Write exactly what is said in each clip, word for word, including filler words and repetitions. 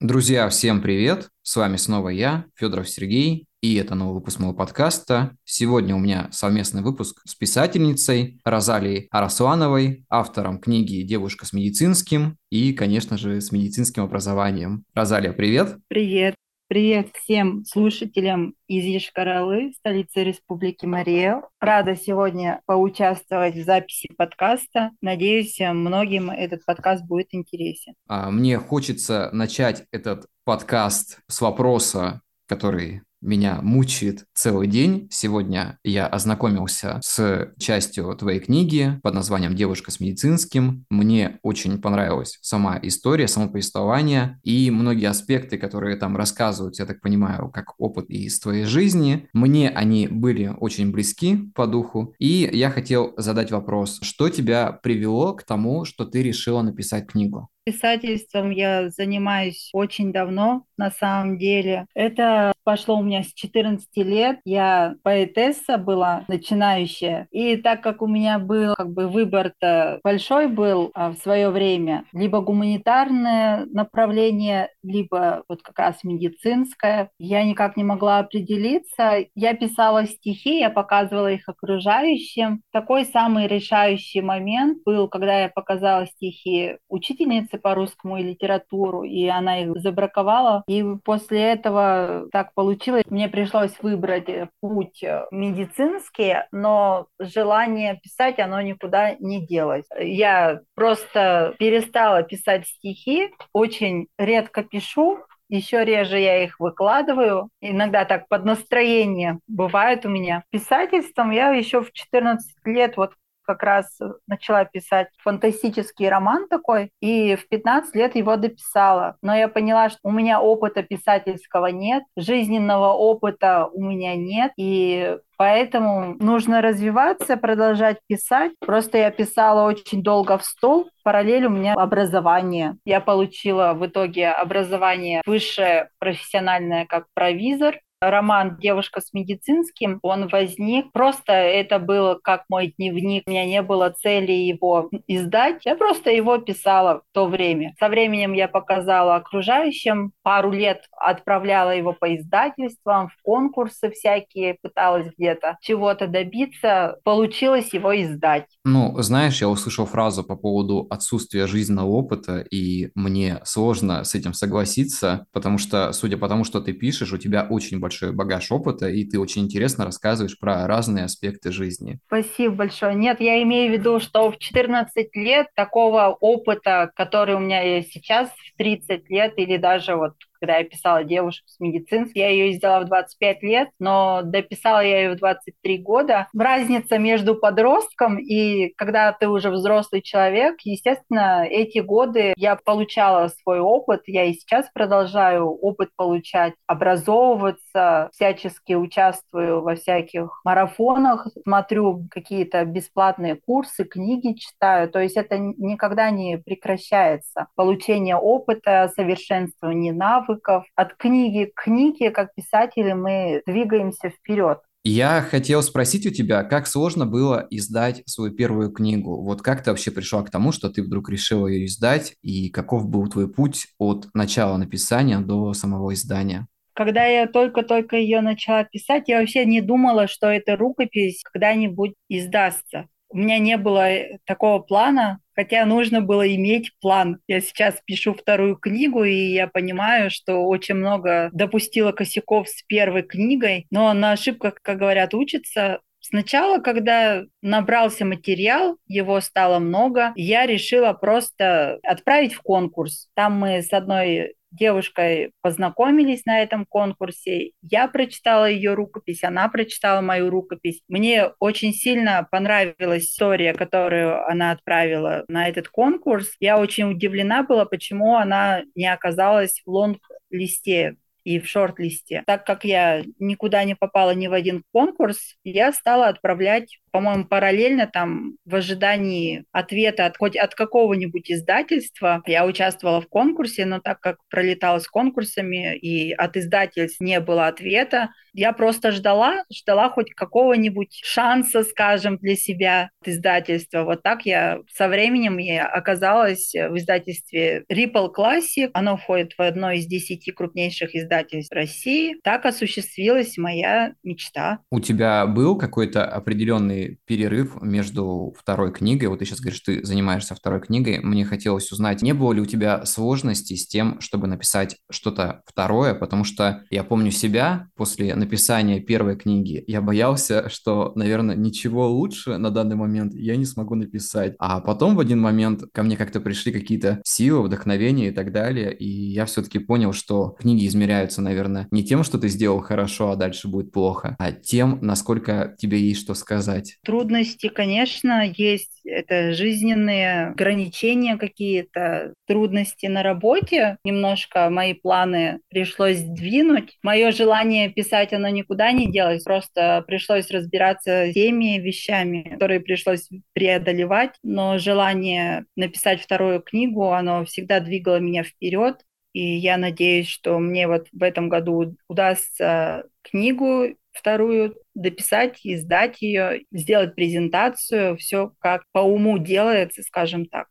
Друзья, всем привет! С вами снова я, Федоров Сергей, и это новый выпуск моего подкаста. Сегодня у меня совместный выпуск с писательницей Розалией Араслановой, автором книги «Девушка с медицинским» и, конечно же, с медицинским образованием. Розалия, привет! Привет! Привет всем слушателям из Йошкар-Олы, столицы Республики Марий Эл. Рада сегодня поучаствовать в записи подкаста. Надеюсь, многим этот подкаст будет интересен. Мне хочется начать этот подкаст с вопроса, который меня мучает целый день. Сегодня я ознакомился с частью твоей книги под названием «Девушка с медицинским». Мне очень понравилась сама история, само повествование и многие аспекты, которые там рассказываются, я так понимаю, как опыт из твоей жизни. Мне они были очень близки по духу. И я хотел задать вопрос, что тебя привело к тому, что ты решила написать книгу? Писательством я занимаюсь очень давно, на самом деле. Это пошло у меня с четырнадцати лет. Я поэтесса была, начинающая. И так как у меня был как бы выбор-то большой был а, в свое время, либо гуманитарное направление, либо вот как раз медицинское, я никак не могла определиться. Я писала стихи, я показывала их окружающим. Такой самый решающий момент был, когда я показала стихи учительнице по русскому и литературу, и она их забраковала. И после этого так получилось. Мне пришлось выбрать путь медицинский, но желание писать, оно никуда не делось. Я просто перестала писать стихи, очень редко пишу, еще реже я их выкладываю. Иногда так под настроение бывает у меня. Писательством я еще в четырнадцать лет вот как раз начала писать фантастический роман такой, и в пятнадцать лет его дописала. Но я поняла, что у меня опыта писательского нет, жизненного опыта у меня нет, и поэтому нужно развиваться, продолжать писать. Просто я писала очень долго в стол. Параллель у меня образование. Я получила в итоге образование высшее профессиональное как провизор. Роман «Девушка с медицинским», он возник. Просто это было как мой дневник. У меня не было цели его издать. Я просто его писала в то время. Со временем я показала окружающим. Пару лет отправляла его по издательствам, в конкурсы всякие. Пыталась где-то чего-то добиться. Получилось его издать. Ну, знаешь, я услышал фразу по поводу отсутствия жизненного опыта, и мне сложно с этим согласиться, потому что, судя по тому, что ты пишешь, у тебя очень большой багаж опыта, и ты очень интересно рассказываешь про разные аспекты жизни. Спасибо большое. Нет, я имею в виду, что в четырнадцать лет такого опыта, который у меня есть сейчас, в тридцать лет или даже вот когда я писала «Девушку с медицинским». Я ее издала в двадцать пять лет, но дописала я ее в двадцать три года. Разница между подростком и когда ты уже взрослый человек, естественно, эти годы я получала свой опыт, я и сейчас продолжаю опыт получать, образовываться, всячески участвую во всяких марафонах, смотрю какие-то бесплатные курсы, книги читаю. То есть это никогда не прекращается. Получение опыта, совершенствование навыков, от книги к книге, как писатели, мы двигаемся вперед. Я хотел спросить у тебя, как сложно было издать свою первую книгу? Вот как ты вообще пришла к тому, что ты вдруг решила ее издать, и каков был твой путь от начала написания до самого издания? Когда я только-только ее начала писать, я вообще не думала, что эта рукопись когда-нибудь издастся. У меня не было такого плана, хотя нужно было иметь план. Я сейчас пишу вторую книгу, и я понимаю, что очень много допустила косяков с первой книгой, но на ошибках, как говорят, учатся. Сначала, когда набрался материал, его стало много, я решила просто отправить в конкурс. Там мы с одной девушкой познакомились на этом конкурсе. Я прочитала ее рукопись, она прочитала мою рукопись. Мне очень сильно понравилась история, которую она отправила на этот конкурс. Я очень удивлена была, почему она не оказалась в лонг-листе. и в шорт-листе. Так как я никуда не попала ни в один конкурс, я стала отправлять, по-моему, параллельно там в ожидании ответа от, хоть от какого-нибудь издательства. Я участвовала в конкурсе, но так как пролетала с конкурсами и от издательств не было ответа, я просто ждала, ждала хоть какого-нибудь шанса, скажем, для себя от издательства. Вот так я со временем я оказалась в издательстве Ripple Classic. Оно входит в одно из десяти крупнейших издательств России. Так осуществилась моя мечта. У тебя был какой-то определенный перерыв между второй книгой? Вот ты сейчас говоришь, ты занимаешься второй книгой. Мне хотелось узнать, не было ли у тебя сложностей с тем, чтобы написать что-то второе? Потому что я помню себя после написания первой книги. Я боялся, что, наверное, ничего лучше на данный момент я не смогу написать. А потом в один момент ко мне как-то пришли какие-то силы, вдохновения и так далее. И я все-таки понял, что книги измеряются, наверное, не тем, что ты сделал хорошо, а дальше будет плохо, а тем, насколько тебе есть что сказать. Трудности, конечно, есть. Это жизненные ограничения какие-то, трудности на работе. Немножко мои планы пришлось сдвинуть. Мое желание писать, оно никуда не делось. Просто пришлось разбираться с теми вещами, которые пришлось преодолевать. Но желание написать вторую книгу, оно всегда двигало меня вперед. И я надеюсь, что мне вот в этом году удастся книгу вторую дописать, издать ее, сделать презентацию, все как по уму делается, скажем так.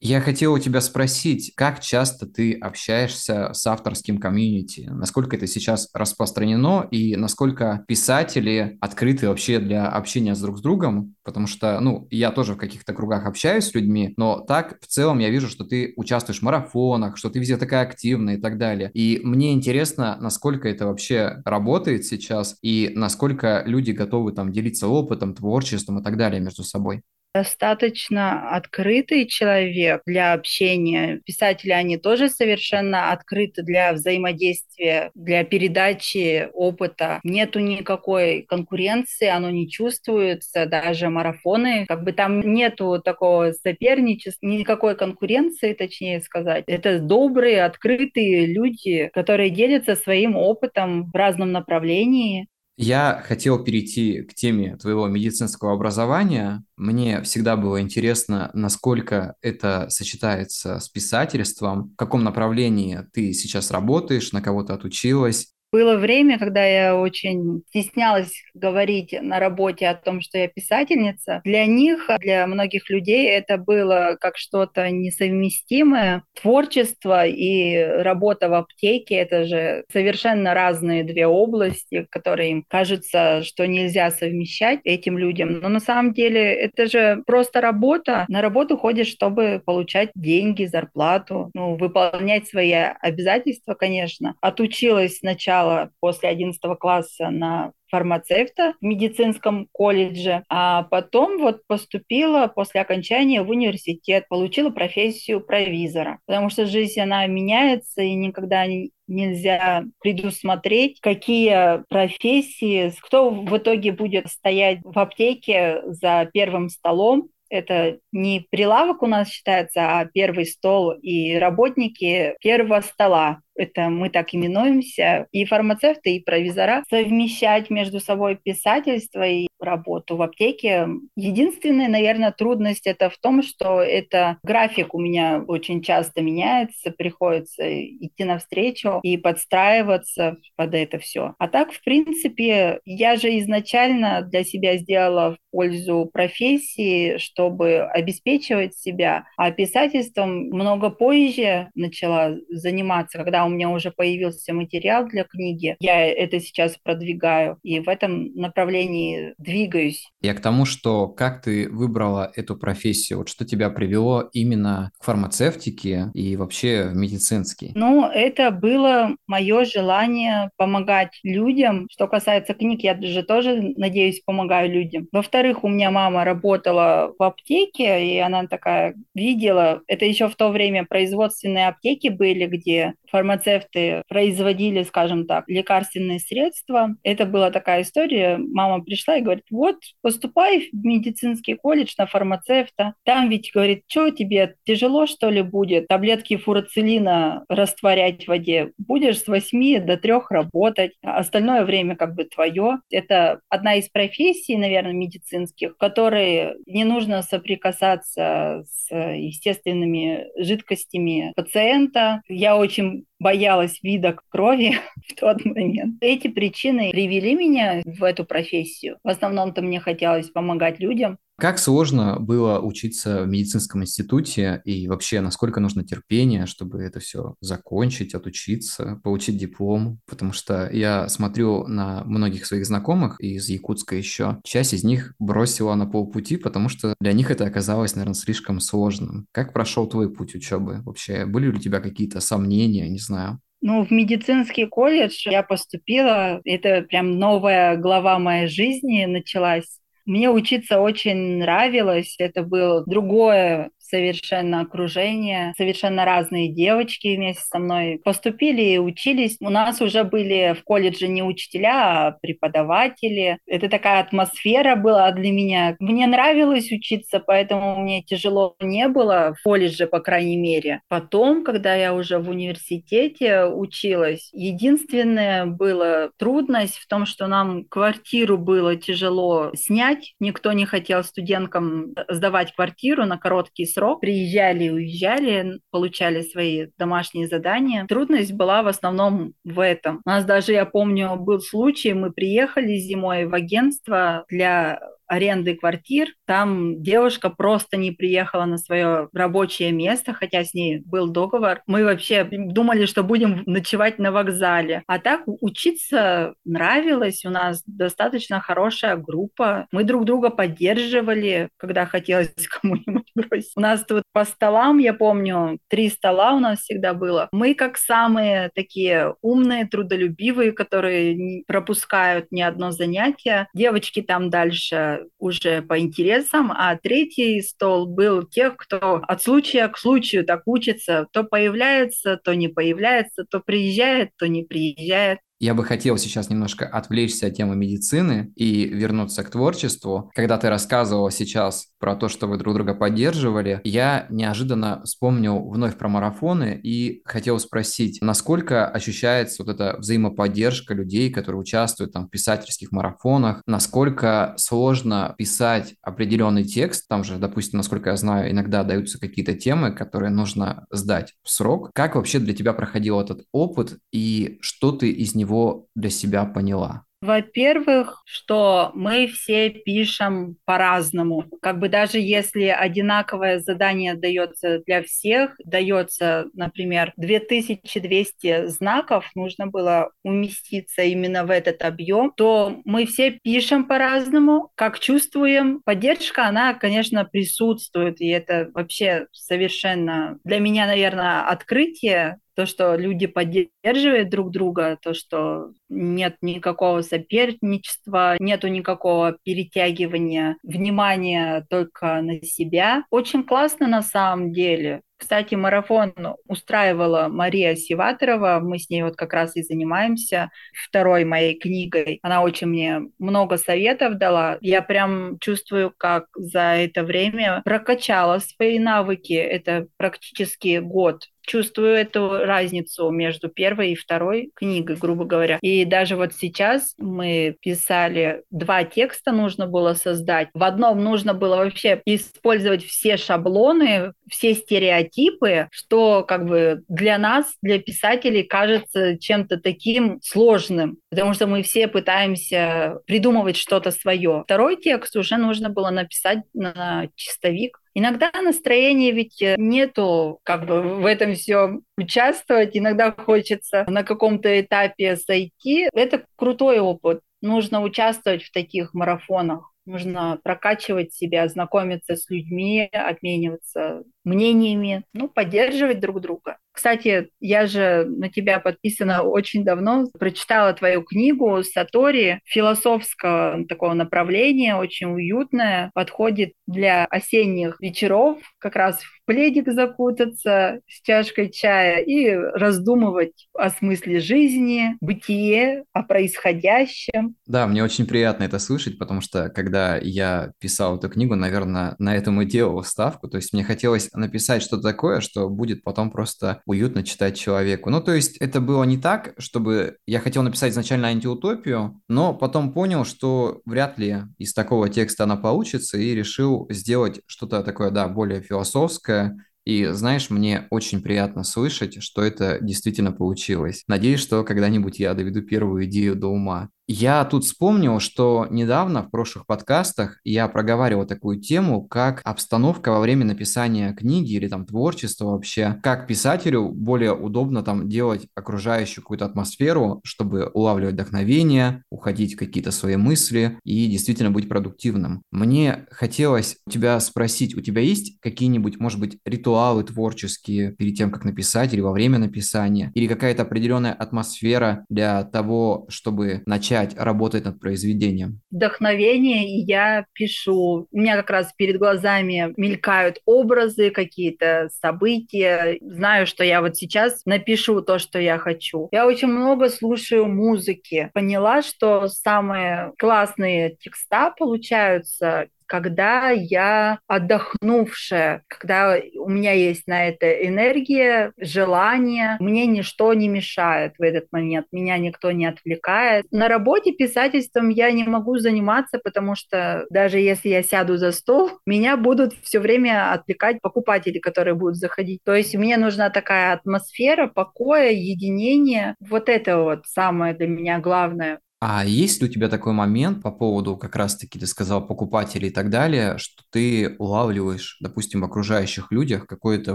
Я хотел у тебя спросить, как часто ты общаешься с авторским комьюнити? Насколько это сейчас распространено и насколько писатели открыты вообще для общения с друг с другом? Потому что, ну, я тоже в каких-то кругах общаюсь с людьми, но так в целом я вижу, что ты участвуешь в марафонах, что ты везде такая активная и так далее. И мне интересно, насколько это вообще работает сейчас и насколько люди готовы там делиться опытом, творчеством и так далее между собой. Достаточно открытый человек для общения. Писатели, они тоже совершенно открыты для взаимодействия, для передачи опыта. Нету никакой конкуренции, оно не чувствуется, даже марафоны. Как бы там нету такого соперничества, никакой конкуренции, точнее сказать. Это добрые, открытые люди, которые делятся своим опытом в разном направлении. Я хотел перейти к теме твоего медицинского образования. Мне всегда было интересно, насколько это сочетается с писательством, в каком направлении ты сейчас работаешь, на кого ты отучилась. Было время, когда я очень стеснялась говорить на работе о том, что я писательница. Для них, для многих людей это было как что-то несовместимое. Творчество и работа в аптеке — это же совершенно разные две области, которые им кажется, что нельзя совмещать этим людям. Но на самом деле это же просто работа. На работу ходишь, чтобы получать деньги, зарплату, ну, выполнять свои обязательства, конечно. Отучилась сначала после одиннадцатого класса на фармацевта в медицинском колледже, а потом вот поступила после окончания в университет, получила профессию провизора, потому что жизнь, она меняется, и никогда нельзя предусмотреть, какие профессии, кто в итоге будет стоять в аптеке за первым столом. Это не прилавок у нас считается, а первый стол и работники первого стола. Это мы так именуемся. И фармацевты, и провизора. Совмещать между собой писательство и работу в аптеке. Единственная, наверное, трудность это в том, что это график у меня очень часто меняется. Приходится идти навстречу и подстраиваться под это все. А так, в принципе, я же изначально для себя сделала в пользу профессии, чтобы обеспечивать себя. А писательством много позже начала заниматься, когда у меня уже появился материал для книги. Я это сейчас продвигаю и в этом направлении двигаюсь. Я к тому, что как ты выбрала эту профессию? Вот что тебя привело именно к фармацевтике и вообще в медицинский? Ну, это было мое желание помогать людям. Что касается книг, я же тоже, надеюсь, помогаю людям. Во-вторых, у меня мама работала в аптеке, и она такая видела. Это еще в то время производственные аптеки были, где фармацевтика фармацевты производили, скажем так, лекарственные средства. Это была такая история. Мама пришла и говорит, вот, поступай в медицинский колледж на фармацевта. Там ведь, говорит, что тебе, тяжело, что ли, будет таблетки фурацилина растворять в воде? Будешь с восьми до трёх работать. Остальное время как бы твое. Это одна из профессий, наверное, медицинских, в которой не нужно соприкасаться с естественными жидкостями пациента. Я очень боялась вида крови в тот момент. Эти причины привели меня в эту профессию. В основном-то мне хотелось помогать людям. Как сложно было учиться в медицинском институте и вообще насколько нужно терпения, чтобы это все закончить, отучиться, получить диплом? Потому что я смотрю на многих своих знакомых из Якутска еще, часть из них бросила на полпути, потому что для них это оказалось, наверное, слишком сложным. Как прошел твой путь учебы вообще? Были ли у тебя какие-то сомнения, не знаю? Ну, в медицинский колледж я поступила, это прям новая глава моей жизни началась. Мне учиться очень нравилось, это было другое совершенно окружение, совершенно разные девочки вместе со мной поступили и учились. У нас уже были в колледже не учителя, а преподаватели. Это такая атмосфера была для меня. Мне нравилось учиться, поэтому мне тяжело не было в колледже, по крайней мере. Потом, когда я уже в университете училась, единственная была трудность в том, что нам квартиру было тяжело снять. Никто не хотел студенткам сдавать квартиру на короткий срок. Приезжали, уезжали, получали свои домашние задания. Трудность была в основном в этом. У нас даже, я помню, был случай, мы приехали зимой в агентство для аренды квартир. Там девушка просто не приехала на свое рабочее место, хотя с ней был договор. Мы вообще думали, что будем ночевать на вокзале. А так учиться нравилось. У нас достаточно хорошая группа. Мы друг друга поддерживали, когда хотелось кому-нибудь бросить. У нас тут по столам, я помню, три стола у нас всегда было. Мы как самые такие умные, трудолюбивые, которые не пропускают ни одно занятие. Девочки там дальше уже по интересам, а третий стол был тех, кто от случая к случаю так учится, то появляется, то не появляется, то приезжает, то не приезжает. Я бы хотел сейчас немножко отвлечься от темы медицины и вернуться к творчеству. Когда ты рассказывала сейчас про то, что вы друг друга поддерживали, я неожиданно вспомнил вновь про марафоны и хотел спросить, насколько ощущается вот эта взаимоподдержка людей, которые участвуют там в писательских марафонах, насколько сложно писать определенный текст, там же, допустим, насколько я знаю, иногда даются какие-то темы, которые нужно сдать в срок. Как вообще для тебя проходил этот опыт и что ты из него для себя поняла? Во-первых, что мы все пишем по-разному. Как бы даже если одинаковое задание дается для всех, дается, например, две тысячи двести знаков, нужно было уместиться именно в этот объем, то мы все пишем по-разному, как чувствуем. Поддержка, она, конечно, присутствует, и это вообще совершенно для меня, наверное, открытие. То, что люди поддерживают друг друга, то, что нет никакого соперничества, нету никакого перетягивания внимания только на себя. Очень классно на самом деле. Кстати, марафон устраивала Мария Севаторова, мы с ней вот как раз и занимаемся второй моей книгой. Она очень мне много советов дала. Я прям чувствую, как за это время прокачала свои навыки. Это практически год. Чувствую эту разницу между первой и второй книгой, грубо говоря. И даже вот сейчас мы писали, два текста нужно было создать. В одном нужно было вообще использовать все шаблоны, все стереотипы, что как бы для нас, для писателей, кажется чем-то таким сложным, потому что мы все пытаемся придумывать что-то свое. Второй текст уже нужно было написать на чистовик. Иногда настроения ведь нету, как бы в этом все участвовать, иногда хочется на каком-то этапе сойти. Это крутой опыт, нужно участвовать в таких марафонах. Нужно прокачивать себя, знакомиться с людьми, обмениваться мнениями, ну, поддерживать друг друга. Кстати, я же на тебя подписана очень давно, прочитала твою книгу «Сатори», философского такого направления, очень уютное, подходит для осенних вечеров, как раз в пледик закутаться с чашкой чая и раздумывать о смысле жизни, бытие, о происходящем. Да, мне очень приятно это слышать, потому что, когда я писал эту книгу, наверное, на этом и делал ставку. То есть мне хотелось написать что-то такое, что будет потом просто уютно читать человеку. Ну, то есть это было не так, чтобы я хотел написать изначально антиутопию, но потом понял, что вряд ли из такого текста она получится, и решил сделать что-то такое, да, более философское. И, знаешь, мне очень приятно слышать, что это действительно получилось. Надеюсь, что когда-нибудь я доведу первую идею до ума. Я тут вспомнил, что недавно в прошлых подкастах я проговаривал такую тему, как обстановка во время написания книги или там творчества вообще, как писателю более удобно там делать окружающую какую-то атмосферу, чтобы улавливать вдохновение, уходить в какие-то свои мысли и действительно быть продуктивным. Мне хотелось у тебя спросить, у тебя есть какие-нибудь, может быть, ритуалы творческие перед тем, как написать или во время написания, или какая-то определенная атмосфера для того, чтобы начать работать над произведением? Вдохновение, и я пишу. У меня как раз перед глазами мелькают образы, какие-то события. Знаю, что я вот сейчас напишу то, что я хочу. Я очень много слушаю музыки. Поняла, что самые классные текста получаются, когда я отдохнувшая, когда у меня есть на это энергия, желание, мне ничто не мешает в этот момент, меня никто не отвлекает. На работе писательством я не могу заниматься, потому что даже если я сяду за стол, меня будут все время отвлекать покупатели, которые будут заходить. То есть мне нужна такая атмосфера покоя, единения. Вот это вот самое для меня главное. А есть ли у тебя такой момент по поводу, как раз-таки ты сказал, покупателей и так далее, что ты улавливаешь, допустим, в окружающих людях какое-то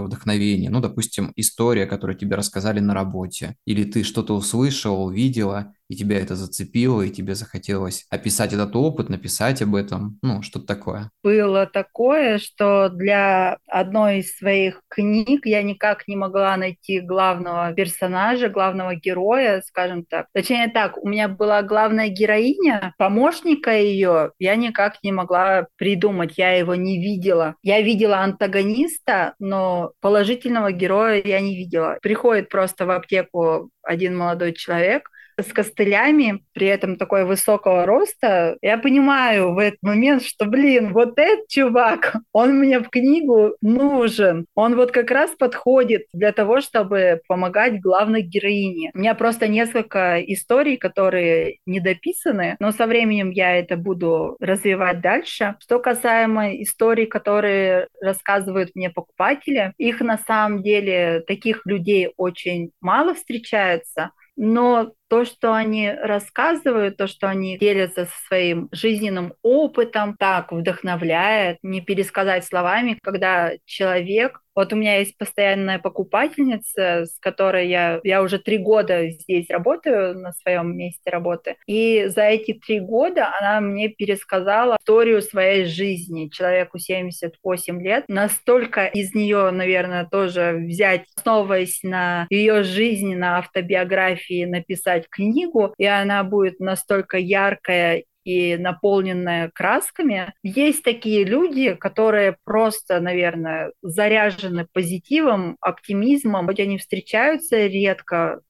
вдохновение, ну, допустим, история, которую тебе рассказали на работе, или ты что-то услышала, увидела, и тебя это зацепило, и тебе захотелось описать этот опыт, написать об этом, ну, что-то такое? Было такое, что для одной из своих книг я никак не могла найти главного персонажа, главного героя, скажем так. Точнее так, у меня была главная героиня, помощника ее я никак не могла придумать, я его не видела. Я видела антагониста, но положительного героя я не видела. Приходит просто в аптеку один молодой человек с костылями, при этом такой высокого роста. Я понимаю в этот момент, что, блин, вот этот чувак, он мне в книгу нужен. Он вот как раз подходит для того, чтобы помогать главной героине. У меня просто несколько историй, которые недописаны, но со временем я это буду развивать дальше. Что касаемо историй, которые рассказывают мне покупатели, их на самом деле, таких людей очень мало встречается, но то, что они рассказывают, то, что они делятся со своим жизненным опытом, так вдохновляет, не пересказать словами, когда человек... Вот у меня есть постоянная покупательница, с которой я, я уже три года здесь работаю, на своем месте работы. И за эти три года она мне пересказала историю своей жизни. Человеку семьдесят восемь лет. Настолько из нее, наверное, тоже взять, основываясь на ее жизни, на автобиографии, написать книгу, и она будет настолько яркая и наполненная красками. Есть такие люди, которые просто, наверное, заряжены позитивом, оптимизмом, хоть они встречаются редко.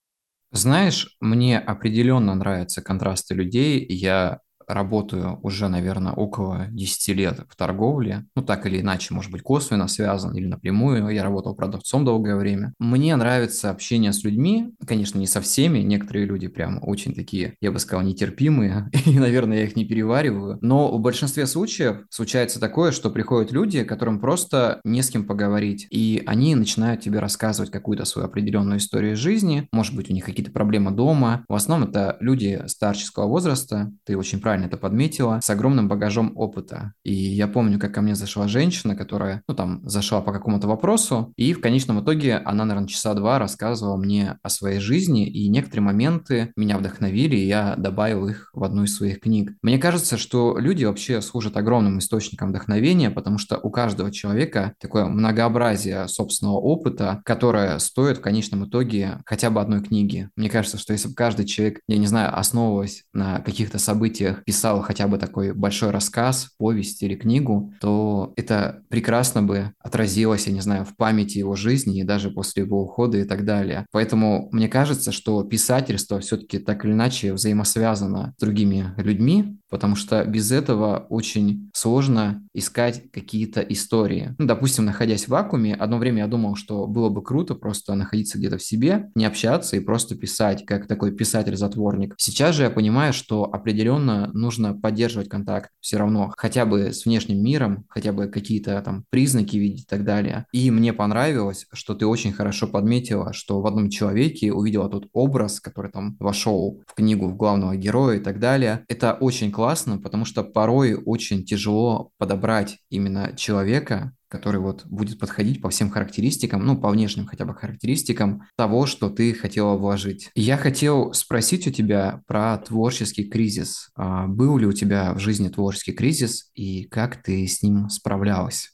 Знаешь, мне определенно нравятся контрасты людей. Я работаю уже, наверное, около десяти лет в торговле. Ну, так или иначе, может быть, косвенно связан или напрямую. Я работал продавцом долгое время. Мне нравится общение с людьми. Конечно, не со всеми. Некоторые люди прям очень такие, я бы сказал, нетерпимые. И, наверное, я их не перевариваю. Но в большинстве случаев случается такое, что приходят люди, которым просто не с кем поговорить. И они начинают тебе рассказывать какую-то свою определенную историю жизни. Может быть, у них какие-то проблемы дома. В основном это люди старческого возраста. Ты очень правильно это подметила, с огромным багажом опыта. И я помню, как ко мне зашла женщина, которая, ну, там, зашла по какому-то вопросу, и в конечном итоге она, наверное, часа два рассказывала мне о своей жизни, и некоторые моменты меня вдохновили, и я добавил их в одну из своих книг. Мне кажется, что люди вообще служат огромным источником вдохновения, потому что у каждого человека такое многообразие собственного опыта, которое стоит в конечном итоге хотя бы одной книги. Мне кажется, что если бы каждый человек, я не знаю, основываясь на каких-то событиях писал хотя бы такой большой рассказ, повесть или книгу, то это прекрасно бы отразилось, я не знаю, в памяти его жизни и даже после его ухода и так далее. Поэтому мне кажется, что писательство все-таки так или иначе взаимосвязано с другими людьми, потому что без этого очень сложно искать какие-то истории. Ну, допустим, находясь в вакууме, одно время я думал, что было бы круто просто находиться где-то в себе, не общаться и просто писать, как такой писатель-затворник. Сейчас же я понимаю, что определенно нужно поддерживать контакт все равно, хотя бы с внешним миром, хотя бы какие-то там признаки видеть и так далее. И мне понравилось, что ты очень хорошо подметила, что в одном человеке увидела тот образ, который там вошел в книгу, в главного героя и так далее. Это очень классно. Классно, потому что порой очень тяжело подобрать именно человека, который вот будет подходить по всем характеристикам, ну, по внешним хотя бы характеристикам того, что ты хотела вложить. Я хотел спросить у тебя про творческий кризис. А был ли у тебя в жизни творческий кризис и как ты с ним справлялась?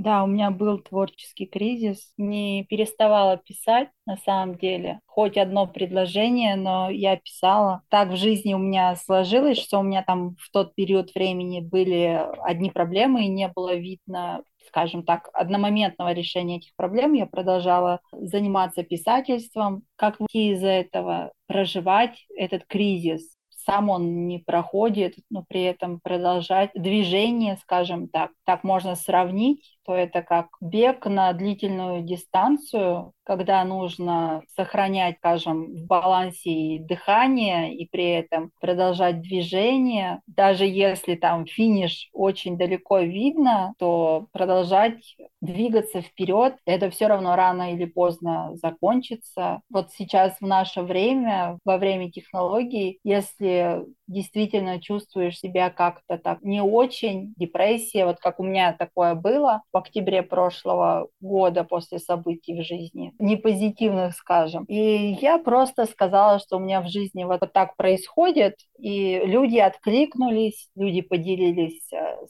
Да, у меня был творческий кризис, не переставала писать на самом деле, хоть одно предложение, но я писала. Так в жизни у меня сложилось, что у меня там в тот период времени были одни проблемы и не было видно, скажем так, одномоментного решения этих проблем. Я продолжала заниматься писательством, как выйти из этого, проживать этот кризис. Сам он не проходит, но при этом продолжать движение, скажем так. Так можно сравнить, то это как бег на длительную дистанцию, когда нужно сохранять, скажем, в балансе и дыхание, и при этом продолжать движение. Даже если там финиш очень далеко видно, то продолжать двигаться вперед, это все равно рано или поздно закончится. Вот сейчас в наше время, во время технологий, если действительно чувствуешь себя как-то так не очень, депрессия, вот как у меня такое было в октябре прошлого года после событий в жизни, непозитивных, скажем. И я просто сказала, что у меня в жизни вот так происходит, и люди откликнулись, люди поделились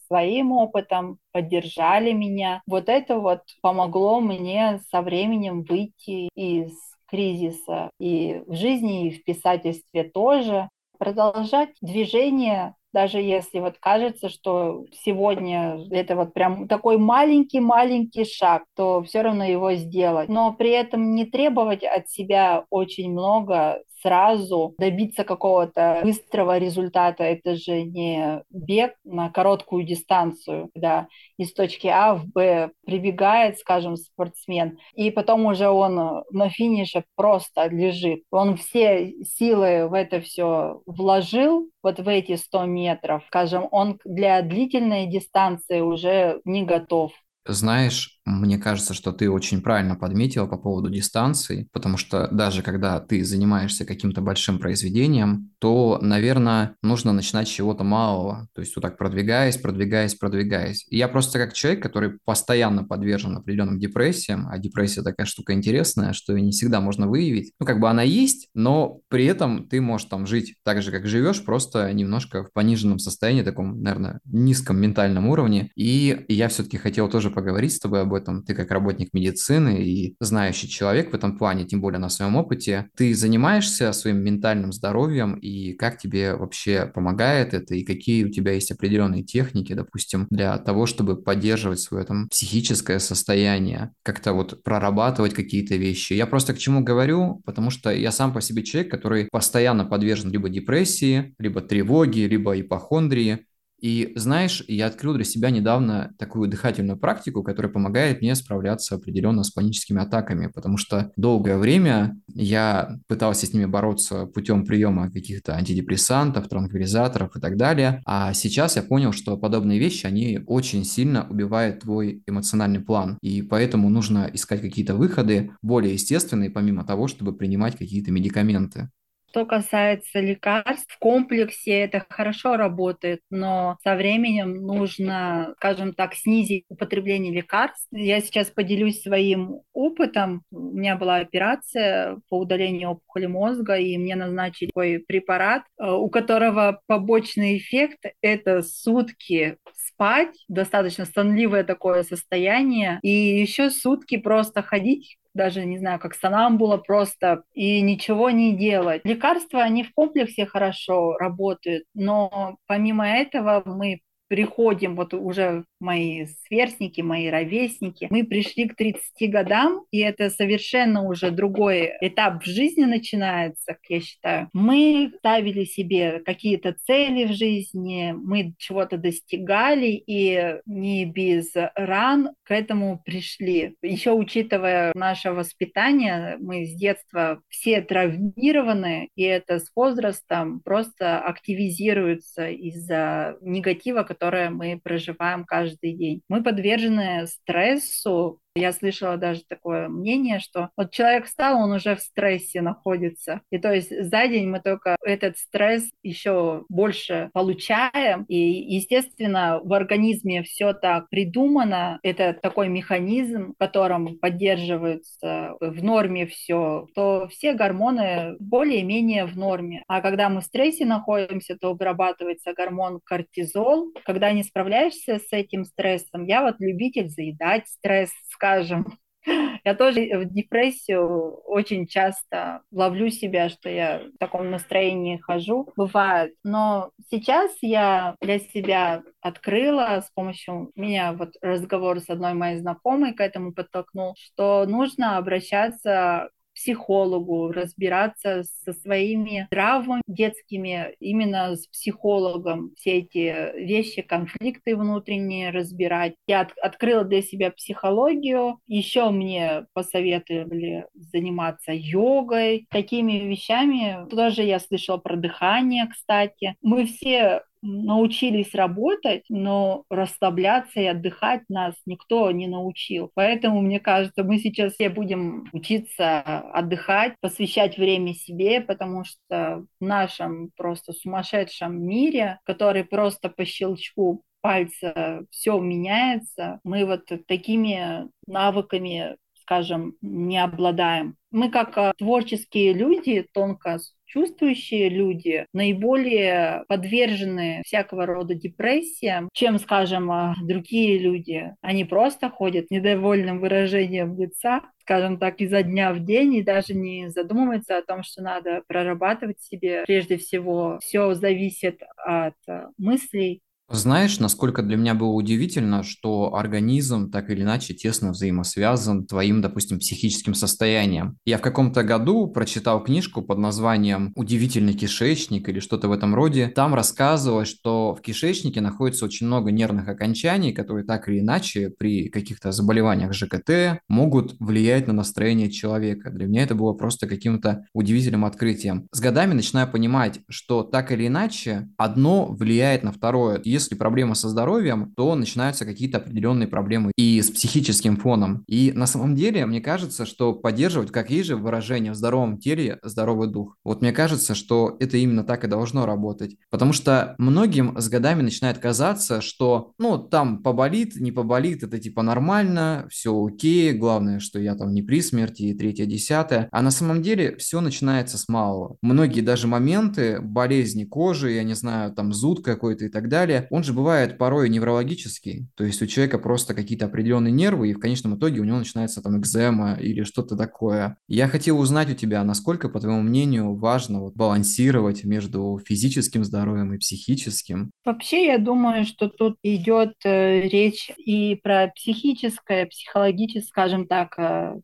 своим опытом, поддержали меня. Вот это вот помогло мне со временем выйти из кризиса и в жизни, и в писательстве тоже. Продолжать движение, даже если вот кажется, что сегодня это вот прям такой маленький-маленький шаг, то все равно его сделать. Но при этом не требовать от себя очень много сразу, добиться какого-то быстрого результата. Это же не бег на короткую дистанцию, когда из точки А в Б прибегает, скажем, спортсмен, и потом уже он на финише просто лежит. Он все силы в это все вложил, вот в эти сто метров, скажем, он для длительной дистанции уже не готов. Знаешь, мне кажется, что ты очень правильно подметила по поводу дистанции, потому что даже когда ты занимаешься каким-то большим произведением, то, наверное, нужно начинать с чего-то малого, то есть вот так продвигаясь, продвигаясь, продвигаясь. И я просто как человек, который постоянно подвержен определенным депрессиям, а депрессия такая штука интересная, что ее не всегда можно выявить. Ну, как бы она есть, но при этом ты можешь там жить так же, как живешь, просто немножко в пониженном состоянии, таком, наверное, низком ментальном уровне. И я все-таки хотел тоже поговорить с тобой об этом. Ты как работник медицины и знающий человек в этом плане, тем более на своем опыте, ты занимаешься своим ментальным здоровьем и как тебе вообще помогает это, и какие у тебя есть определенные техники, допустим, для того, чтобы поддерживать свое там психическое состояние, как-то вот прорабатывать какие-то вещи. Я просто к чему говорю, потому что я сам по себе человек, который постоянно подвержен либо депрессии, либо тревоге, либо ипохондрии. И знаешь, я открыл для себя недавно такую дыхательную практику, которая помогает мне справляться определенно с паническими атаками, потому что долгое время я пытался с ними бороться путем приема каких-то антидепрессантов, транквилизаторов и так далее, а сейчас я понял, что подобные вещи, они очень сильно убивают твой эмоциональный план, и поэтому нужно искать какие-то выходы более естественные, помимо того, чтобы принимать какие-то медикаменты. Что касается лекарств, в комплексе это хорошо работает, но со временем нужно, скажем так, снизить употребление лекарств. Я сейчас поделюсь своим опытом. У меня была операция по удалению опухоли мозга, и мне назначили такой препарат, у которого побочный эффект — это сутки спать спать, достаточно сонливое такое состояние, и еще сутки просто ходить, даже, не знаю, как сонамбула просто, и ничего не делать. Лекарства, они в комплексе хорошо работают, но помимо этого мы приходим, вот уже мои сверстники, мои ровесники, мы пришли к тридцати годам, и это совершенно уже другой этап в жизни начинается, я считаю. Мы ставили себе какие-то цели в жизни, мы чего-то достигали, и не без ран к этому пришли. Еще учитывая наше воспитание, мы с детства все травмированы, и это с возрастом просто активизируется из-за негатива, которое мы проживаем каждый день. Мы подвержены стрессу. Я слышала даже такое мнение, что вот человек встал, он уже в стрессе находится. И то есть за день мы только этот стресс еще больше получаем. И, естественно, в организме все так придумано. Это такой механизм, в котором поддерживается в норме все, то все гормоны более-менее в норме. А когда мы в стрессе находимся, то вырабатывается гормон кортизол. Когда не справляешься с этим стрессом, я вот любитель заедать стресс, скажем. Я тоже в депрессию очень часто ловлю себя, что я в таком настроении хожу. Бывает. Но сейчас я для себя открыла с помощью... Меня вот разговор с одной моей знакомой к этому подтолкнул, что нужно обращаться к психологу, разбираться со своими травмами детскими, именно с психологом, все эти вещи, конфликты внутренние разбирать. Я от, открыла для себя психологию, еще мне посоветовали заниматься йогой, такими вещами. Тоже я слышала про дыхание, кстати. Мы все научились работать, но расслабляться и отдыхать нас никто не научил. Поэтому, мне кажется, мы сейчас все будем учиться отдыхать, посвящать время себе, потому что в нашем просто сумасшедшем мире, который просто по щелчку пальца все меняется, мы вот такими навыками, скажем, не обладаем. Мы как творческие люди, тонко чувствующие люди, наиболее подвержены всякого рода депрессиям, чем, скажем, другие люди. Они просто ходят недовольным выражением лица, скажем так, изо дня в день, и даже не задумываются о том, что надо прорабатывать себе. Прежде всего, все зависит от мыслей. Знаешь, насколько для меня было удивительно, что организм так или иначе тесно взаимосвязан с твоим, допустим, психическим состоянием. Я в каком-то году прочитал книжку под названием «Удивительный кишечник» или что-то в этом роде. Там рассказывалось, что в кишечнике находится очень много нервных окончаний, которые так или иначе при каких-то заболеваниях ЖКТ могут влиять на настроение человека. Для меня это было просто каким-то удивительным открытием. С годами начинаю понимать, что так или иначе одно влияет на второе. Если проблема со здоровьем, то начинаются какие-то определенные проблемы и с психическим фоном. И на самом деле, мне кажется, что поддерживать, как есть же выражение, в здоровом теле здоровый дух. Вот мне кажется, что это именно так и должно работать. Потому что многим с годами начинает казаться, что, ну, там поболит, не поболит, это типа нормально, все окей, главное, что я там не при смерти и третье, десятое. А на самом деле все начинается с малого. Многие даже моменты болезни кожи, я не знаю, там зуд какой-то и так далее, он же бывает порой неврологический, то есть у человека просто какие-то определенные нервы, и в конечном итоге у него начинается там экзема или что-то такое. Я хотел узнать у тебя, насколько, по твоему мнению, важно вот балансировать между физическим здоровьем и психическим? Вообще, я думаю, что тут идет речь и про психическое, психологическое, скажем так,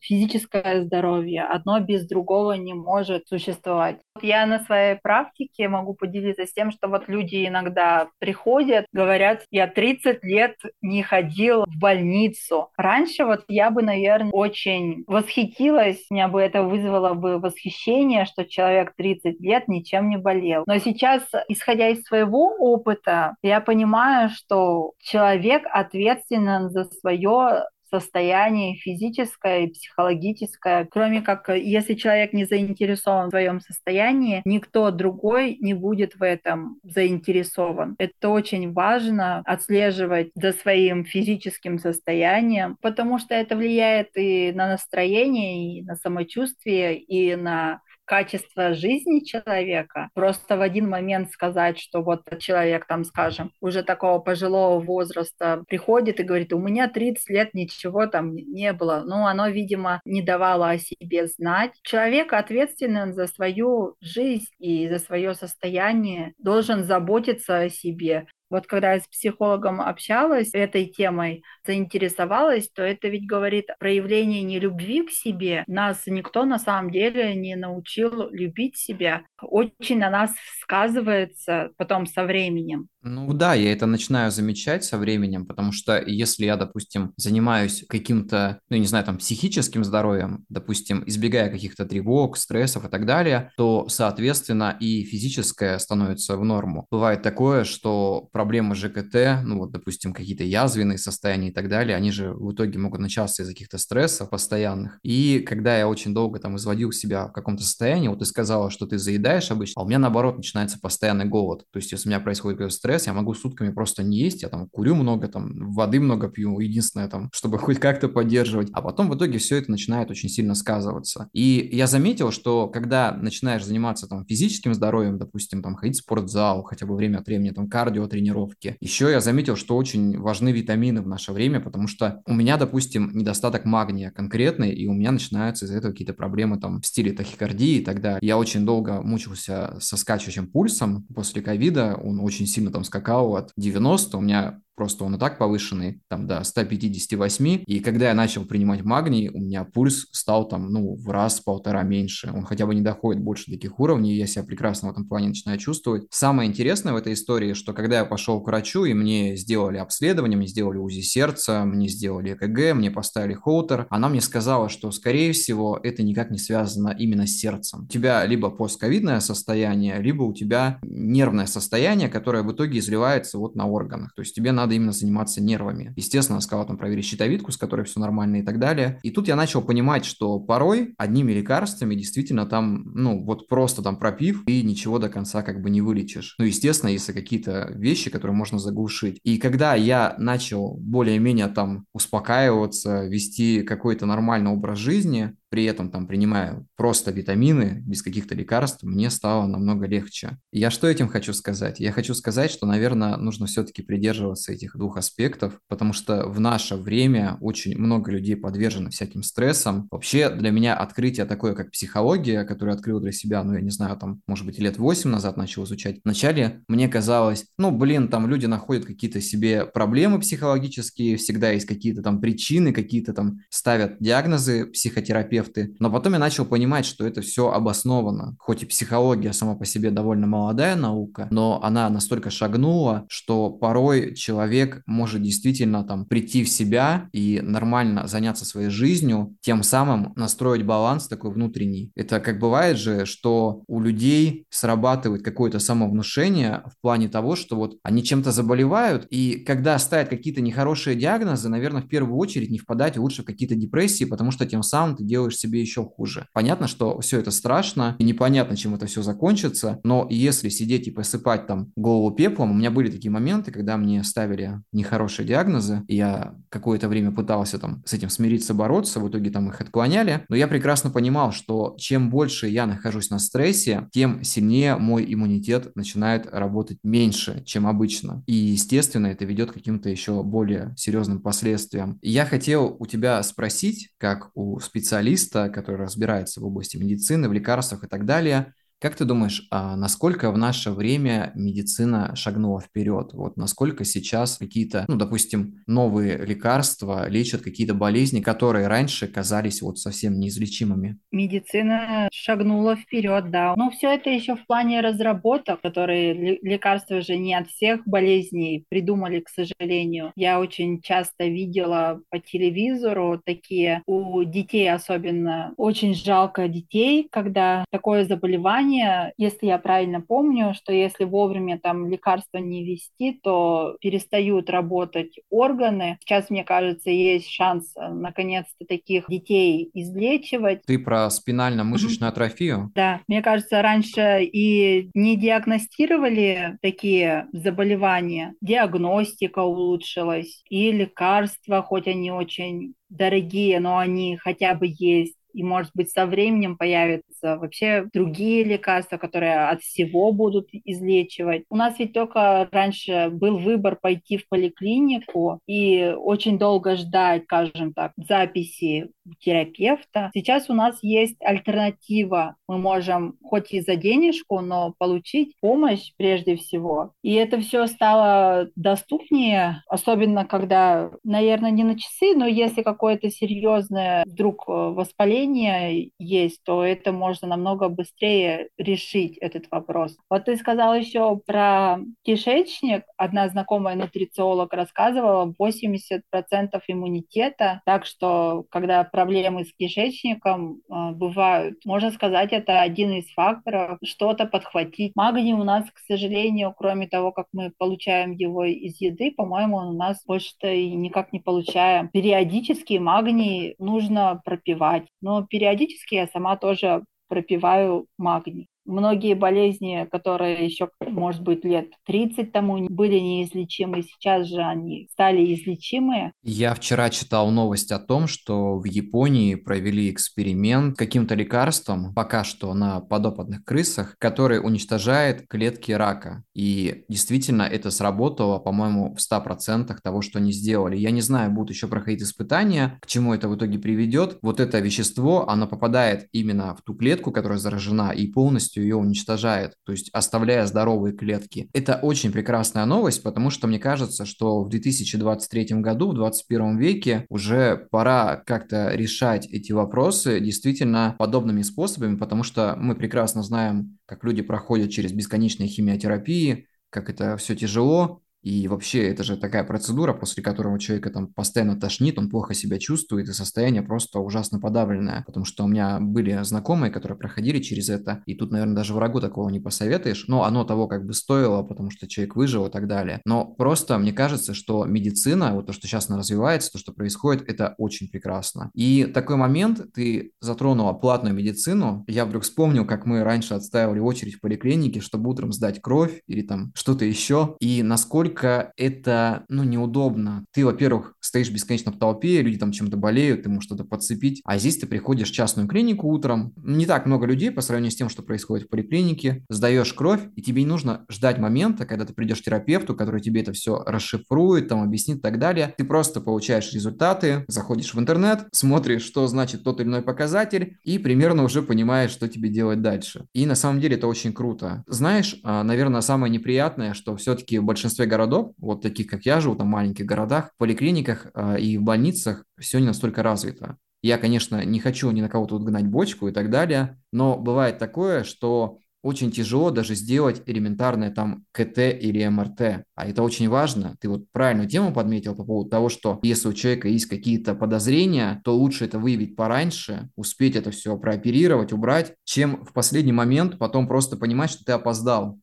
физическое здоровье. Одно без другого не может существовать. Я на своей практике могу поделиться с тем, что вот люди иногда приходят, говорят, я тридцать лет не ходил в больницу. Раньше вот я бы, наверное, очень восхитилась, меня бы это вызвало бы восхищение, что человек тридцать лет ничем не болел. Но сейчас, исходя из своего опыта, я понимаю, что человек ответственен за свое состояние физическое и психологическое. Кроме как, если человек не заинтересован в своем состоянии, никто другой не будет в этом заинтересован. Это очень важно отслеживать за своим физическим состоянием, потому что это влияет и на настроение, и на самочувствие, и на качество жизни человека. Просто в один момент сказать, что вот человек, там, скажем, уже такого пожилого возраста приходит и говорит, у меня тридцать лет ничего там не было. Ну, оно, видимо, не давало о себе знать. Человек ответственен за свою жизнь и за свое состояние, должен заботиться о себе. Вот когда я с психологом общалась, этой темой заинтересовалась, то это ведь говорит о проявлении нелюбви к себе. Нас никто на самом деле не научил любить себя. Очень на нас сказывается потом со временем. Ну да, я это начинаю замечать со временем, потому что если я, допустим, занимаюсь каким-то, ну не знаю, там, психическим здоровьем, допустим, избегая каких-то тревог, стрессов и так далее, то, соответственно, и физическое становится в норму. Бывает такое, что проблемы ЖКТ, ну вот, допустим, какие-то язвенные состояния и так далее, они же в итоге могут начаться из-за каких-то стрессов постоянных. И когда я очень долго там изводил себя в каком-то состоянии, вот ты сказала, что ты заедаешь обычно, а у меня наоборот начинается постоянный голод. То есть если у меня происходит какой-то стресс, я могу сутками просто не есть, я там курю много, там воды много пью, единственное там, чтобы хоть как-то поддерживать. А потом в итоге все это начинает очень сильно сказываться. И я заметил, что когда начинаешь заниматься там физическим здоровьем, допустим, там ходить в спортзал, хотя бы время от времени там кардио, тренировки. Еще я заметил, что очень важны витамины в наше время, потому что у меня, допустим, недостаток магния конкретный, и у меня начинаются из-за этого какие-то проблемы там в стиле тахикардии и так далее. Я очень долго мучился со скачущим пульсом после ковида, он очень сильно там скакал от девяноста, у меня просто он и так повышенный, там, до ста пятидесяти восьми, и когда я начал принимать магний, у меня пульс стал там, ну, в раз-полтора меньше, он хотя бы не доходит больше таких уровней, я себя прекрасно в этом плане начинаю чувствовать. Самое интересное в этой истории, что когда я пошел к врачу, и мне сделали обследование, мне сделали УЗИ сердца, мне сделали ЭКГ, мне поставили Холтер, она мне сказала, что, скорее всего, это никак не связано именно с сердцем. У тебя либо постковидное состояние, либо у тебя нервное состояние, которое в итоге изливается вот на органах, то есть тебе надо надо именно заниматься нервами. Естественно, сказал там проверить щитовидку, с которой все нормально и так далее. И тут я начал понимать, что порой одними лекарствами действительно там, ну, вот просто там пропив, ты ничего до конца как бы не вылечишь. Ну, естественно, если какие-то вещи, которые можно заглушить. И когда я начал более-менее там успокаиваться, вести какой-то нормальный образ жизни, при этом там принимая просто витамины, без каких-то лекарств, мне стало намного легче. Я что этим хочу сказать? Я хочу сказать, что, наверное, нужно все-таки придерживаться этих двух аспектов, потому что в наше время очень много людей подвержены всяким стрессам. Вообще для меня открытие такое, как психология, которую я открыл для себя, ну, я не знаю, там, может быть, лет восемь назад начал изучать. Вначале мне казалось, ну, блин, там люди находят какие-то себе проблемы психологические, всегда есть какие-то там причины, какие-то там ставят диагнозы психотерапевты. Но потом я начал понимать, что это все обосновано. Хоть и психология сама по себе довольно молодая наука, но она настолько шагнула, что порой человек человек может действительно там прийти в себя и нормально заняться своей жизнью, тем самым настроить баланс такой внутренний. Это как бывает же, что у людей срабатывает какое-то самовнушение в плане того, что вот они чем-то заболевают, и когда ставят какие-то нехорошие диагнозы, наверное, в первую очередь не впадать лучше в какие-то депрессии, потому что тем самым ты делаешь себе еще хуже. Понятно, что все это страшно, и непонятно, чем это все закончится, но если сидеть и посыпать там голову пеплом, у меня были такие моменты, когда мне ставили нехорошие диагнозы, и я какое-то время пытался там с этим смириться, бороться, в итоге там их отклоняли, но я прекрасно понимал, что чем больше я нахожусь на стрессе, тем сильнее мой иммунитет начинает работать меньше, чем обычно, и, естественно, это ведет к каким-то еще более серьезным последствиям. И я хотел у тебя спросить, как у специалиста, который разбирается в области медицины, в лекарствах и так далее, как ты думаешь, а насколько в наше время медицина шагнула вперед? Вот насколько сейчас какие-то, ну, допустим, новые лекарства лечат какие-то болезни, которые раньше казались вот совсем неизлечимыми? Медицина шагнула вперед, да. Но все это еще в плане разработок, которые лекарства же не от всех болезней придумали, к сожалению. Я очень часто видела по телевизору такие у детей особенно. Очень жалко детей, когда такое заболевание, если я правильно помню, что если вовремя там лекарства не ввести, то перестают работать органы. Сейчас, мне кажется, есть шанс наконец-то таких детей излечивать. Ты про спинально-мышечную mm-hmm. атрофию? Да. Мне кажется, раньше и не диагностировали такие заболевания. Диагностика улучшилась, и лекарства, хоть они очень дорогие, но они хотя бы есть. И, может быть, со временем появятся вообще другие лекарства, которые от всего будут излечивать. У нас ведь только раньше был выбор пойти в поликлинику и очень долго ждать, скажем так, записи терапевта. Сейчас у нас есть альтернатива. Мы можем хоть и за денежку, но получить помощь прежде всего. И это все стало доступнее, особенно когда, наверное, не на часы, но если какое-то серьезное вдруг воспаление есть, то это можно намного быстрее решить этот вопрос. Вот ты сказала еще про кишечник. Одна знакомая нутрициолог рассказывала, восемьдесят процентов иммунитета. Так что, когда проблемы с кишечником э, бывают, можно сказать, это один из факторов что-то подхватить. Магний у нас, к сожалению, кроме того, как мы получаем его из еды, по-моему, у нас больше-то и никак не получаем. Периодически магний нужно пропивать. Но периодически я сама тоже пропиваю магний. Многие болезни, которые еще, может быть, лет тридцать тому были неизлечимы, сейчас же они стали излечимы. Я вчера читал новость о том, что в Японии провели эксперимент с каким-то лекарством, пока что на подопытных крысах, который уничтожает клетки рака. И действительно это сработало, по-моему, в ста процентах того, что они сделали. Я не знаю, будут еще проходить испытания, к чему это в итоге приведет. Вот это вещество, оно попадает именно в ту клетку, которая заражена, и полностью ее уничтожает, то есть оставляя здоровые клетки. Это очень прекрасная новость, потому что мне кажется, что в две тысячи двадцать третьем году, в двадцать первом веке уже пора как-то решать эти вопросы действительно подобными способами, потому что мы прекрасно знаем, как люди проходят через бесконечные химиотерапии, как это все тяжело. И вообще, это же такая процедура, после которого человека там постоянно тошнит, он плохо себя чувствует, и состояние просто ужасно подавленное. Потому что у меня были знакомые, которые проходили через это, и тут, наверное, даже врагу такого не посоветуешь. Но оно того как бы стоило, потому что человек выжил и так далее. Но просто мне кажется, что медицина, вот то, что сейчас она развивается, то, что происходит, это очень прекрасно. И такой момент, ты затронула платную медицину. Я вдруг вспомнил, как мы раньше отстаивали очередь в поликлинике, чтобы утром сдать кровь или там что-то еще. И насколько это, ну, неудобно. Ты, во-первых, стоишь бесконечно в толпе, люди там чем-то болеют, ты можешь что-то подцепить. А здесь ты приходишь в частную клинику утром. Не так много людей по сравнению с тем, что происходит в поликлинике. Сдаешь кровь, и тебе не нужно ждать момента, когда ты придешь к терапевту, который тебе это все расшифрует, там, объяснит и так далее. Ты просто получаешь результаты, заходишь в интернет, смотришь, что значит тот или иной показатель, и примерно уже понимаешь, что тебе делать дальше. И на самом деле это очень круто. Знаешь, наверное, самое неприятное, что все-таки в большинстве городов, вот таких, как я живу, там, в маленьких городах, в поликлиниках э, и в больницах все не настолько развито. Я, конечно, не хочу ни на кого-то гнать бочку и так далее, но бывает такое, что очень тяжело даже сделать элементарное там ка тэ или эм эр тэ. А это очень важно. Ты вот правильную тему подметил по поводу того, что если у человека есть какие-то подозрения, то лучше это выявить пораньше, успеть это все прооперировать, убрать, чем в последний момент потом просто понимать, что ты опоздал.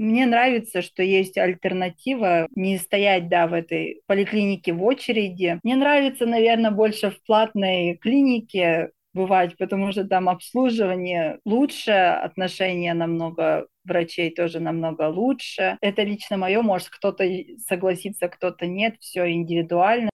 Мне нравится, что есть альтернатива не стоять, да, в этой поликлинике в очереди. Мне нравится, наверное, больше в платной клинике бывать, потому что там обслуживание лучше, отношения намного врачей тоже намного лучше. Это лично мое, может, кто-то согласится, кто-то нет, все индивидуально.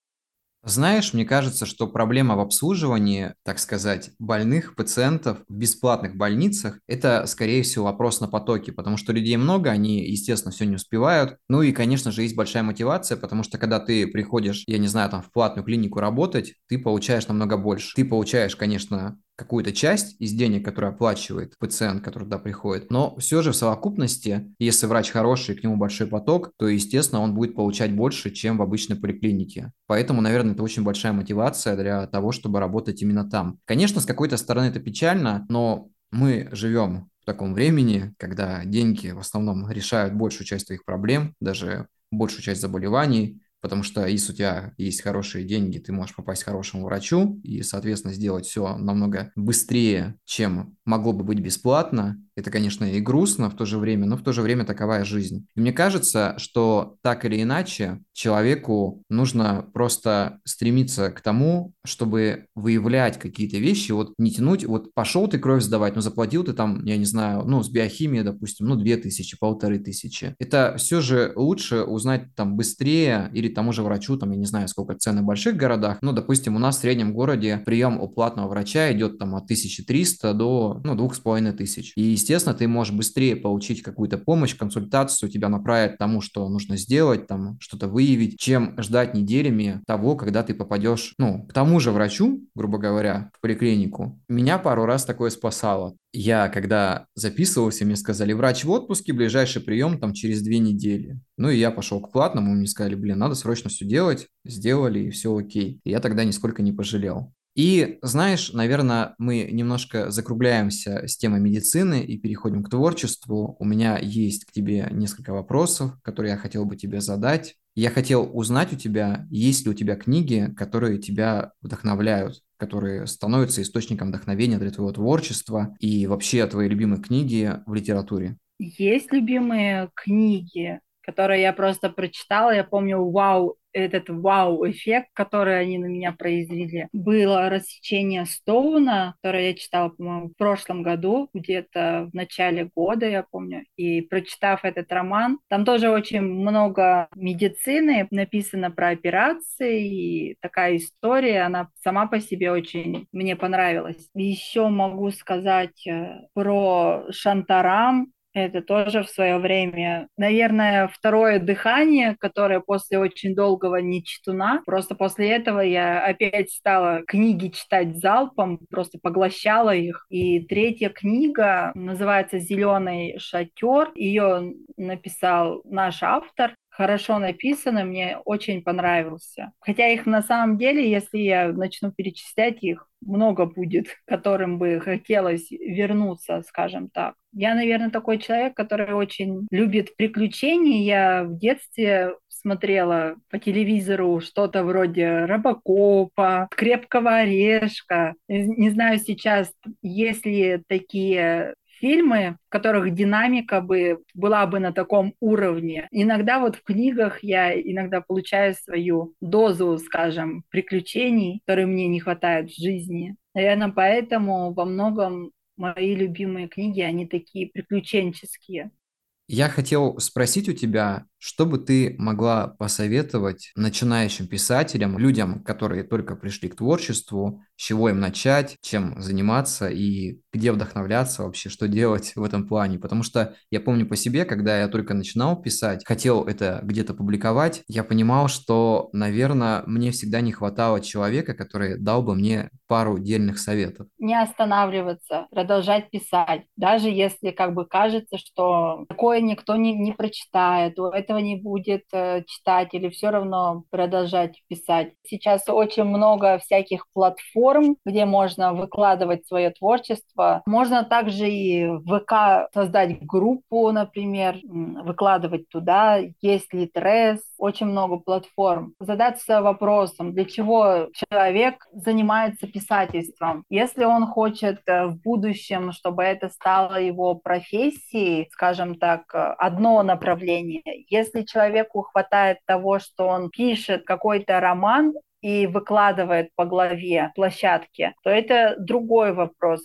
Знаешь, мне кажется, что проблема в обслуживании, так сказать, больных пациентов в бесплатных больницах – это, скорее всего, вопрос на потоке, потому что людей много, они, естественно, все не успевают. Ну и, конечно же, есть большая мотивация, потому что, когда ты приходишь, я не знаю, там, в платную клинику работать, ты получаешь намного больше. Ты получаешь, конечно, какую-то часть из денег, которую оплачивает пациент, который туда приходит. Но все же в совокупности, если врач хороший, к нему большой поток, то, естественно, он будет получать больше, чем в обычной поликлинике. Поэтому, наверное, это очень большая мотивация для того, чтобы работать именно там. Конечно, с какой-то стороны это печально, но мы живем в таком времени, когда деньги в основном решают большую часть твоих проблем, даже большую часть заболеваний. Потому что если у тебя есть хорошие деньги, ты можешь попасть к хорошему врачу и, соответственно, сделать все намного быстрее, чем могло бы быть бесплатно. Это, конечно, и грустно в то же время, но в то же время таковая жизнь. И мне кажется, что так или иначе человеку нужно просто стремиться к тому, чтобы выявлять какие-то вещи, вот не тянуть, вот пошел ты кровь сдавать, но заплатил ты там, я не знаю, ну, с биохимией, допустим, ну, две тысячи, полторы тысячи. Это все же лучше узнать там быстрее или тому же врачу, там, я не знаю, сколько цены в больших городах, но, допустим, у нас в среднем городе прием у платного врача идет там от тысячи трёхсот до, ну, двух с половиной тысяч. И, естественно, ты можешь быстрее получить какую-то помощь, консультацию, тебя направят к тому, что нужно сделать, там, что-то выявить, чем ждать неделями того, когда ты попадешь, ну, к тому, же врачу, грубо говоря, в поликлинику. Меня пару раз такое спасало. Я, когда записывался, мне сказали, врач в отпуске, ближайший прием там через две недели. Ну и я пошел к платному, мне сказали, блин, надо срочно все делать. Сделали, и все окей. И я тогда нисколько не пожалел. И, знаешь, наверное, мы немножко закругляемся с темой медицины и переходим к творчеству. У меня есть к тебе несколько вопросов, которые я хотел бы тебе задать. Я хотел узнать у тебя, есть ли у тебя книги, которые тебя вдохновляют, которые становятся источником вдохновения для твоего творчества и вообще твои любимые книги в литературе. Есть любимые книги, которые я просто прочитала. Я помню, вау, этот вау-эффект, который они на меня произвели. Было «Рассечение Стоуна», которое я читала, по-моему, в прошлом году, где-то в начале года, я помню. И прочитав этот роман, там тоже очень много медицины, написано про операции, и такая история, она сама по себе очень мне понравилась. Еще могу сказать про «Шантарам». Это тоже в свое время, наверное, второе дыхание, которое после очень долгого нечтуна. Просто после этого я опять стала книги читать залпом, просто поглощала их. И третья книга называется «Зеленый шатер». Ее написал наш автор. Хорошо написано, мне очень понравился. Хотя их на самом деле, если я начну перечислять, их много будет, к которым бы хотелось вернуться, скажем так. Я, наверное, такой человек, который очень любит приключения. Я в детстве смотрела по телевизору что-то вроде «Робокопа», «Крепкого орешка». Не знаю сейчас, есть ли такие фильмы, в которых динамика бы была бы на таком уровне. Иногда вот в книгах я иногда получаю свою дозу, скажем, приключений, которые мне не хватает в жизни. Наверное, поэтому во многом мои любимые книги, они такие приключенческие. Я хотел спросить у тебя, что бы ты могла посоветовать начинающим писателям, людям, которые только пришли к творчеству, с чего им начать, чем заниматься и где вдохновляться вообще, что делать в этом плане? Потому что я помню по себе, когда я только начинал писать, хотел это где-то публиковать, я понимал, что, наверное, мне всегда не хватало человека, который дал бы мне пару дельных советов. Не останавливаться, продолжать писать, даже если как бы кажется, что такое никто не, не прочитает, у этого не будет э, читателей, все равно продолжать писать. Сейчас очень много всяких платформ, где можно выкладывать свое творчество. Можно также и в ВК создать группу, например, выкладывать туда. Есть Литрес, очень много платформ. Задаться вопросом, для чего человек занимается писательством. Если он хочет э, в будущем, чтобы это стало его профессией, скажем так, одно направление. Если человеку хватает того, что он пишет какой-то роман и выкладывает по главе площадки, то это другой вопрос.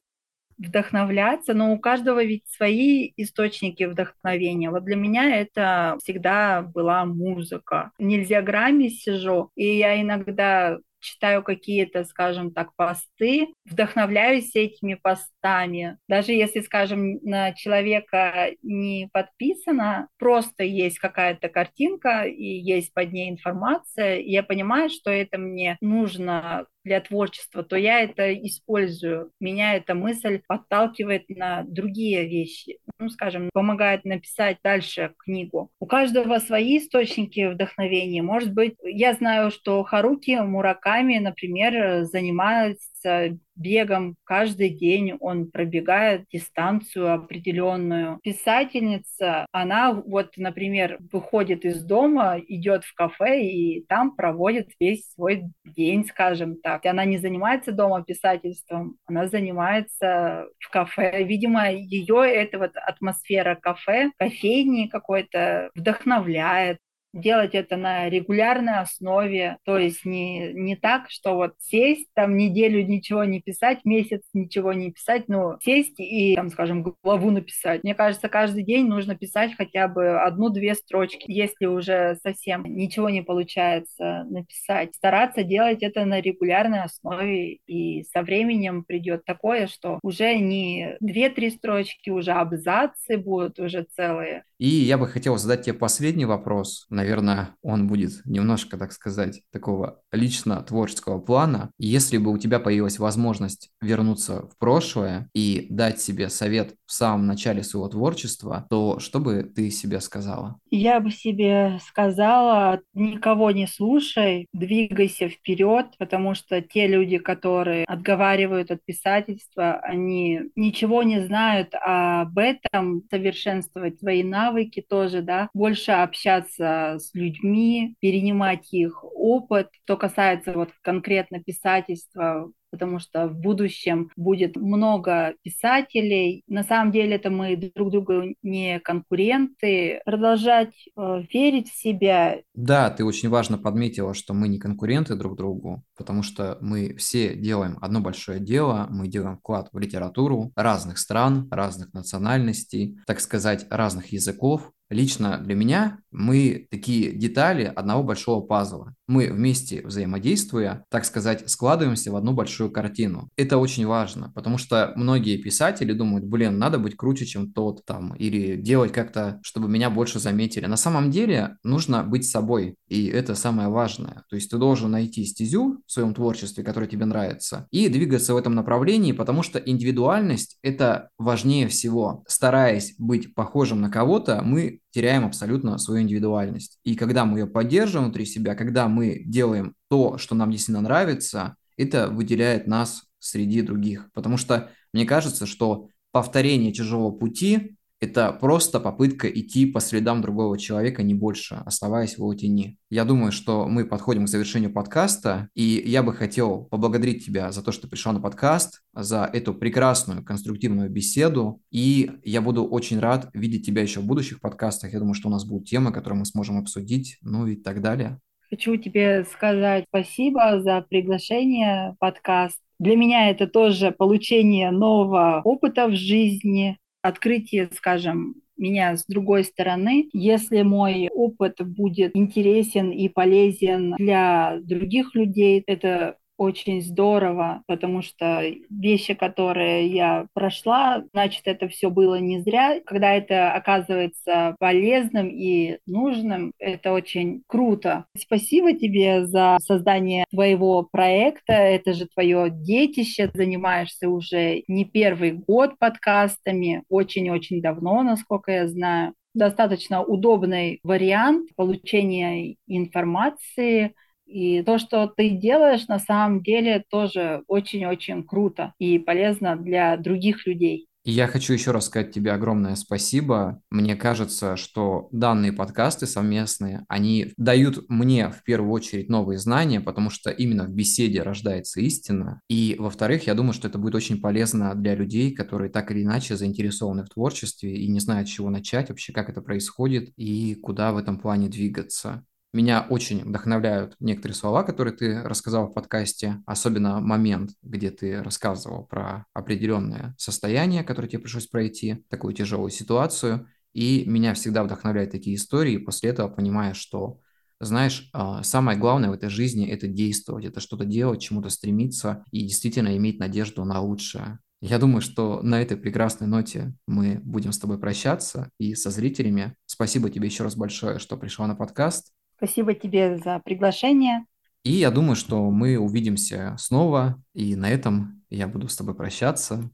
Вдохновляться, но у каждого ведь свои источники вдохновения. Вот для меня это всегда была музыка. В Нельзяграмме сижу, и я иногда читаю какие-то, скажем так, посты, вдохновляюсь этими постами. Даже если, скажем, на человека не подписано, просто есть какая-то картинка и есть под ней информация, и я понимаю, что это мне нужно для творчества, то я это использую. Меня эта мысль подталкивает на другие вещи. Ну, скажем, помогает написать дальше книгу. У каждого свои источники вдохновения. Может быть, я знаю, что Харуки Мураками, например, занимается бегом каждый день, он пробегает дистанцию определенную. Писательница, она вот, например, выходит из дома, идет в кафе и там проводит весь свой день, скажем так. Она не занимается дома писательством, она занимается в кафе. Видимо, ее эта вот атмосфера кафе, кофейни какой-то вдохновляет. делать это на регулярной основе, то есть не, не так, что вот сесть, там неделю ничего не писать, месяц ничего не писать, но сесть и, там, скажем, главу написать. Мне кажется, каждый день нужно писать хотя бы одну-две строчки, если уже совсем ничего не получается написать. Стараться делать это на регулярной основе, и со временем придет такое, что уже не две-три строчки, уже абзацы будут уже целые. И я бы хотел задать тебе последний вопрос. Наверное, он будет немножко, так сказать, такого лично-творческого плана. Если бы у тебя появилась возможность вернуться в прошлое и дать себе совет в самом начале своего творчества, то что бы ты себе сказала? Я бы себе сказала, никого не слушай, двигайся вперед, потому что те люди, которые отговаривают от писательства, они ничего не знают об этом, совершенствовать свои навыки тоже, да, больше общаться с людьми, перенимать их опыт. Что касается вот конкретно писательства, потому что в будущем будет много писателей. На самом деле это мы друг другу не конкуренты. Продолжать э, верить в себя. Да, ты очень важно подметила, что мы не конкуренты друг другу, потому что мы все делаем одно большое дело, мы делаем вклад в литературу разных стран, разных национальностей, так сказать, разных языков. Лично для меня мы такие детали одного большого пазла. Мы вместе взаимодействуя, так сказать, складываемся в одну большую картину. Это очень важно, потому что многие писатели думают, блин, надо быть круче, чем тот там, или делать как-то, чтобы меня больше заметили. На самом деле нужно быть собой, и это самое важное. То есть ты должен найти стезю в своем творчестве, которая тебе нравится, и двигаться в этом направлении, потому что индивидуальность – это важнее всего. Стараясь быть похожим на кого-то, мы теряем абсолютно свою индивидуальность. И когда мы ее поддерживаем внутри себя, когда мы делаем то, что нам действительно нравится, это выделяет нас среди других. Потому что мне кажется, что повторение чужого пути – это просто попытка идти по следам другого человека, не больше, оставаясь в его тени. Я думаю, что мы подходим к завершению подкаста, и я бы хотел поблагодарить тебя за то, что ты пришла на подкаст, за эту прекрасную конструктивную беседу, и я буду очень рад видеть тебя еще в будущих подкастах. Я думаю, что у нас будут темы, которые мы сможем обсудить, ну и так далее. Хочу тебе сказать спасибо за приглашение в подкаст. Для меня это тоже получение нового опыта в жизни, открытие, скажем, меня с другой стороны. Если мой опыт будет интересен и полезен для других людей, это очень здорово, потому что вещи, которые я прошла, значит, это все было не зря. Когда это оказывается полезным и нужным, это очень круто. Спасибо тебе за создание твоего проекта. Это же твое детище. Занимаешься уже не первый год подкастами, очень-очень давно, насколько я знаю. Достаточно удобный вариант получения информации. И то, что ты делаешь, на самом деле тоже очень-очень круто и полезно для других людей. Я хочу еще раз сказать тебе огромное спасибо. Мне кажется, что данные подкасты совместные, они дают мне в первую очередь новые знания, потому что именно в беседе рождается истина. И, во-вторых, я думаю, что это будет очень полезно для людей, которые так или иначе заинтересованы в творчестве и не знают, с чего начать вообще, как это происходит и куда в этом плане двигаться. Меня очень вдохновляют некоторые слова, которые ты рассказал в подкасте, особенно момент, где ты рассказывал про определенное состояние, которое тебе пришлось пройти, такую тяжелую ситуацию, и меня всегда вдохновляют такие истории, и после этого понимаю, что, знаешь, самое главное в этой жизни – это действовать, это что-то делать, чему-то стремиться и действительно иметь надежду на лучшее. Я думаю, что на этой прекрасной ноте мы будем с тобой прощаться и со зрителями. Спасибо тебе еще раз большое, что пришла на подкаст. Спасибо тебе за приглашение. И я думаю, что мы увидимся снова. И на этом я буду с тобой прощаться.